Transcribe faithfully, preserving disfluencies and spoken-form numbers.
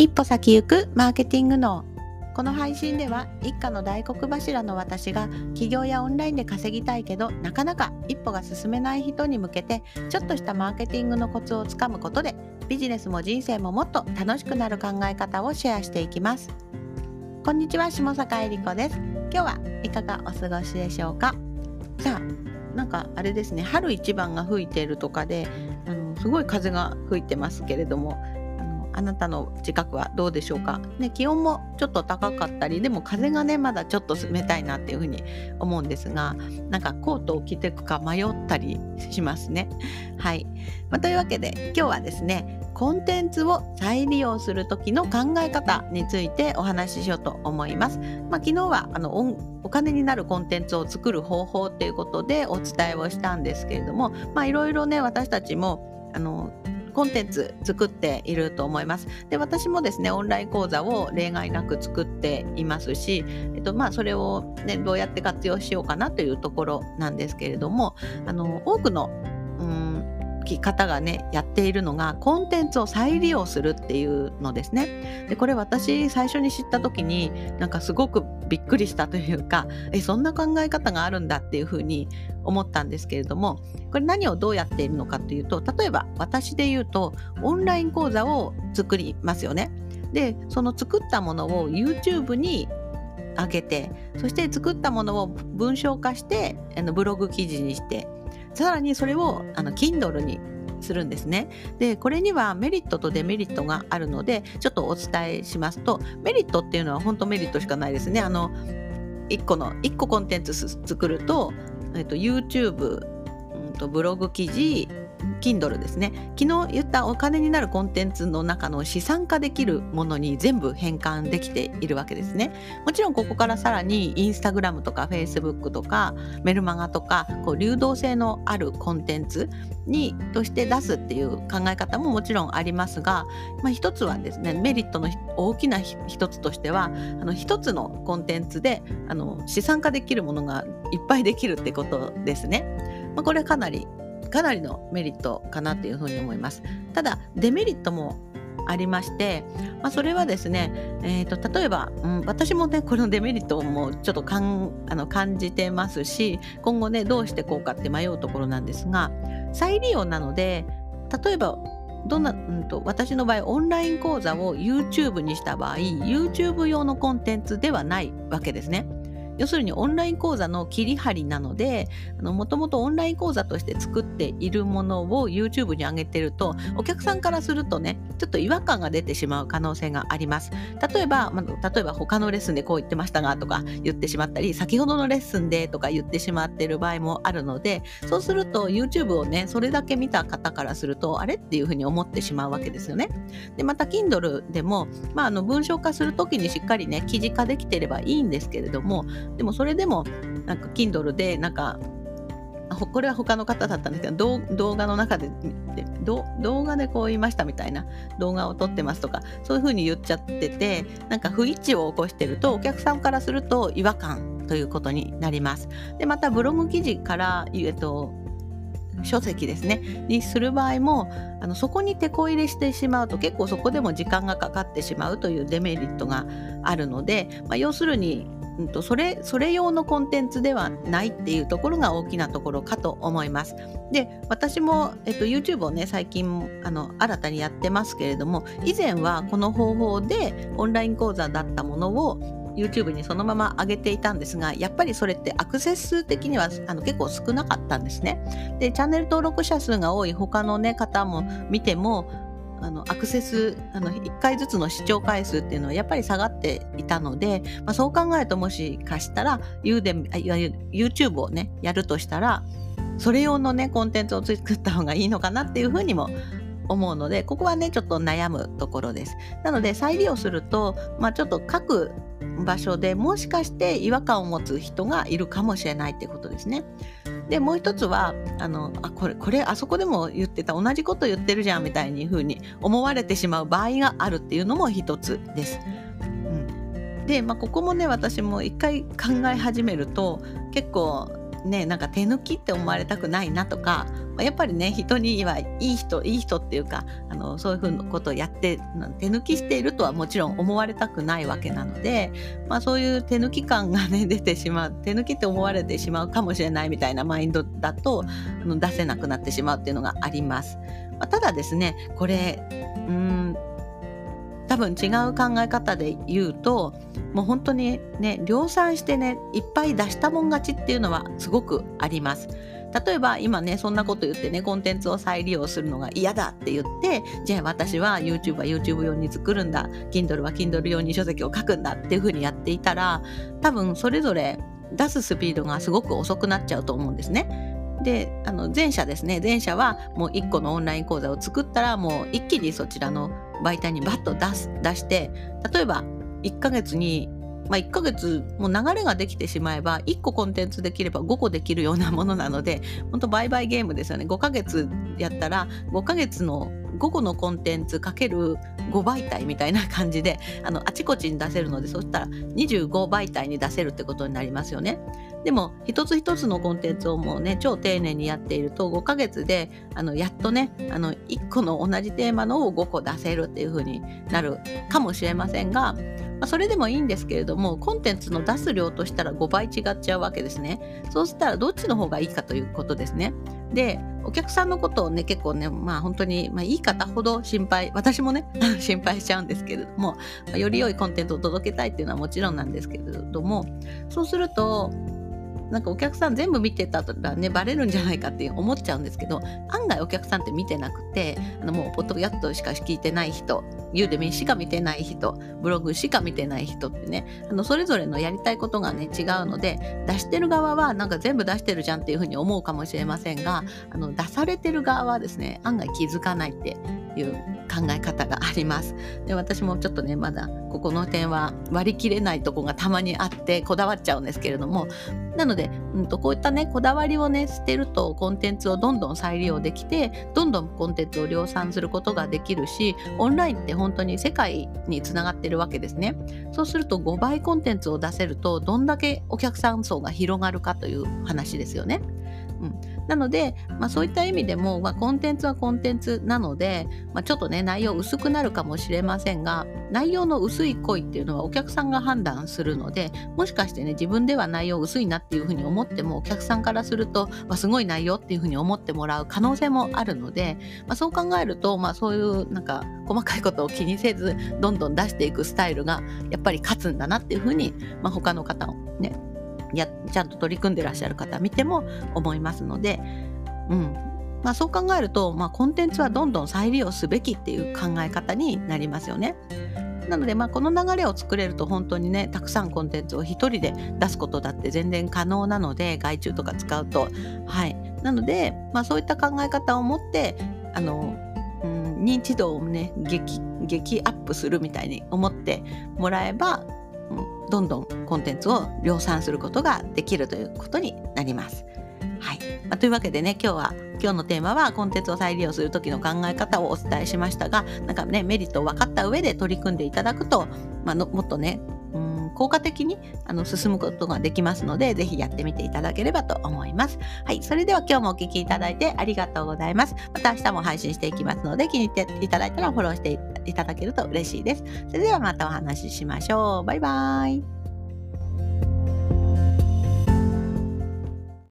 一歩先行くマーケティング脳。この配信では一家の大黒柱の私が起業やオンラインで稼ぎたいけどなかなか一歩が進めない人に向けてちょっとしたマーケティングのコツをつかむことでビジネスも人生ももっと楽しくなる考え方をシェアしていきます。こんにちは、下坂恵理子です。今日はいかがお過ごしでしょうか。さあ、なんかあれですね、春一番が吹いているとかであのすごい風が吹いてますけれども、あなたの近くはどうでしょうか、ね、気温もちょっと高かったり、でも風がねまだちょっと冷たいなっていうふうに思うんですが、なんかコートを着ていくか迷ったりしますね。はい、まあ、というわけで今日はですね、コンテンツを再利用する時の考え方についてお話ししようと思います。まあ、昨日はあのお金になるコンテンツを作る方法ということでお伝えをしたんですけれども、まあいろいろね私たちもあのコンテンツ作っていると思います。で、私もですねオンライン講座を例外なく作っていますし、えっとまあ、それを、ね、どうやって活用しようかなというところなんですけれども、あの多くの方がねやっているのがコンテンツを再利用するっていうのですね。でこれ私最初に知った時になんかすごくびっくりしたというか、えそんな考え方があるんだっていうふうに思ったんですけれども、これ何をどうやっているのかというと、例えば私で言うとオンライン講座を作りますよね。でその作ったものを YouTube に上げて、そして作ったものを文章化してあのブログ記事にして、さらにそれをあの Kindle にするんですね。でこれにはメリットとデメリットがあるのでちょっとお伝えしますと、メリットっていうのは本当メリットしかないですね。あのいっこのいっこコンテンツ作ると、えっと、YouTube、うんと、ブログ記事、Kindle ですね。昨日言ったお金になるコンテンツの中の資産化できるものに全部変換できているわけですね。もちろんここからさらにインスタグラムとか Facebook とかメルマガとかこう流動性のあるコンテンツにとして出すっていう考え方ももちろんありますが、まあ、一つはですねメリットの大きな一つとしては、あの一つのコンテンツであの資産化できるものがいっぱいできるってことですね。まあ、これかなりかなりのメリットかなというふうに思います。ただデメリットもありまして、まあ、それはですね、えー、と例えば、うん、私もねこのデメリットもちょっとかんあの感じてますし、今後ねどうしてこうかって迷うところなんですが、再利用なので、例えばどんな、うん、と私の場合オンライン講座を YouTube にした場合 YouTube 用のコンテンツではないわけですね。要するにオンライン講座の切り張りなので、もともとオンライン講座として作っているものを YouTube に上げてるとお客さんからするとねちょっと違和感が出てしまう可能性があります。例えば、まあ、例えば他のレッスンでこう言ってましたがとか言ってしまったり、先ほどのレッスンでとか言ってしまっている場合もあるので、そうすると YouTube をねそれだけ見た方からするとあれっていうふうに思ってしまうわけですよね。でまた Kindle でも、まあ、あの文章化するときにしっかりね記事化できていればいいんですけれども、でもそれでもなんか Kindle でなんかこれは他の方だったんですけど、動画の中で動画でこう言いましたみたいな、動画を撮ってますとかそういう風に言っちゃってて、なんか不一致を起こしてるとお客さんからすると違和感ということになります。でまたブログ記事から、えっと、書籍ですねにする場合も、あのそこに手こ入れしてしまうと結構そこでも時間がかかってしまうというデメリットがあるので、まあ、要するにそれ、それ用のコンテンツではないっていうところが大きなところかと思います。で私も、えっと、YouTube をね最近あの新たにやってますけれども、以前はこの方法でオンライン講座だったものを YouTube にそのまま上げていたんですが、やっぱりそれってアクセス数的にはあの結構少なかったんですね。でチャンネル登録者数が多い他の、ね、方も見てもあのアクセスあのいっかいずつの視聴回数っていうのはやっぱり下がっていたので、まあ、そう考えるともしかしたら YouTube をねやるとしたらそれ用のねコンテンツを作った方がいいのかなっていうふうにも思うので、ここはねちょっと悩むところです。なので再利用すると、まあ、ちょっと各場所でもしかして違和感を持つ人がいるかもしれないってことですね。でもう一つはあのあこれこれあそこでも言ってた同じこと言ってるじゃんみたいに風に思われてしまう場合があるっていうのも一つです。うん、で、まあ、ここもね私も一回考え始めると結構ね、なんか手抜きって思われたくないなとか、やっぱりね、人にはいい人いい人っていうか、あのそういうふうなことをやって手抜きしているとはもちろん思われたくないわけなので、まあ、そういう手抜き感が、ね、出てしまう、手抜きって思われてしまうかもしれないみたいなマインドだとあの出せなくなってしまうっていうのがあります。まあ、ただですね、これうーん多分違う考え方で言うと、もう本当にね、量産してね、いっぱい出したもん勝ちっていうのはすごくあります。例えば今ね、そんなこと言ってね、コンテンツを再利用するのが嫌だって言って、じゃあ私は YouTube は YouTube 用に作るんだ、 Kindle は Kindle 用に書籍を書くんだっていう風にやっていたら、多分それぞれ出すスピードがすごく遅くなっちゃうと思うんですね。で、あの前者ですね、前者はもういっこのオンライン講座を作ったら、もう一気にそちらの媒体にバッと出す、出して例えばいっかげつに、まあ、いっかげつもう流れができてしまえば、いっこコンテンツできればごこできるようなものなので、本当売買ゲームですよね。ごかげつやったらごかげつのごこのコンテンツかけるご媒体みたいな感じで、あのあちこちに出せるので、そしたらにじゅうご媒体に出せるってことになりますよね。でも一つ一つのコンテンツをもうね、超丁寧にやっていると、ごかげつであのやっとね、あのいっこの同じテーマのをごこ出せるっていう風になるかもしれませんが、それでもいいんですけれども、コンテンツの出す量としたらごばい違っちゃうわけですね。そうしたらどっちの方がいいかということですね。で、お客さんのことをね、結構ね、まあ本当に、まあ、いい方ほど心配、私もね心配しちゃうんですけれども、より良いコンテンツを届けたいっていうのはもちろんなんですけれども、そうするとなんかお客さん全部見てたらね、バレるんじゃないかって思っちゃうんですけど、案外お客さんって見てなくて、あのもうポッドキャストしか聞いてない人、ユーデミしか見てない人、ブログしか見てない人ってね、あのそれぞれのやりたいことがね違うので、出してる側はなんか全部出してるじゃんっていうふうに思うかもしれませんが、あの出されてる側はですね、案外気づかないっていう考え方があります。で、私もちょっとね、まだここの点は割り切れないとこがたまにあってこだわっちゃうんですけれども、なので、うん、とこういったねこだわりをね捨てると、コンテンツをどんどん再利用できて、どんどんコンテンツを量産することができるし、オンラインって本当に世界につながってるわけですね。そうするとごばいコンテンツを出せると、どんだけお客さん層が広がるかという話ですよね。うん、なので、まあ、そういった意味でも、まあ、コンテンツはコンテンツなので、まあ、ちょっとね内容薄くなるかもしれませんが、内容の薄い濃いっていうのはお客さんが判断するので、もしかしてね自分では内容薄いなっていうふうに思っても、お客さんからすると、まあ、すごい内容っていうふうに思ってもらう可能性もあるので、まあ、そう考えると、まあ、そういうなんか細かいことを気にせずどんどん出していくスタイルがやっぱり勝つんだなっていうふうに、まあ、他の方をねやちゃんと取り組んでらっしゃる方見ても思いますので、うんまあ、そう考えると、まあ、コンテンツはどんどん再利用すべきっていう考え方になりますよね。なので、まあ、この流れを作れると本当にね、たくさんコンテンツを一人で出すことだって全然可能なので、外注とか使うと、はい、なので、まあ、そういった考え方を持って、あのうん認知度をね 激, 激アップするみたいに思ってもらえば、どんどんコンテンツを量産することができるということになります。はいまあ、というわけでね、今日は今日のテーマはコンテンツを再利用する時の考え方をお伝えしましたが、なんかねメリットを分かった上で取り組んでいただくと、まあ、のもっとねうん効果的にあの進むことができますので、ぜひやってみていただければと思います。はい、それでは今日もお聞きいただいてありがとうございます。また明日も配信していきますので、気に入っていただいたらフォローしていただけると嬉しいです。それではまたお話ししましょう。バイバイ。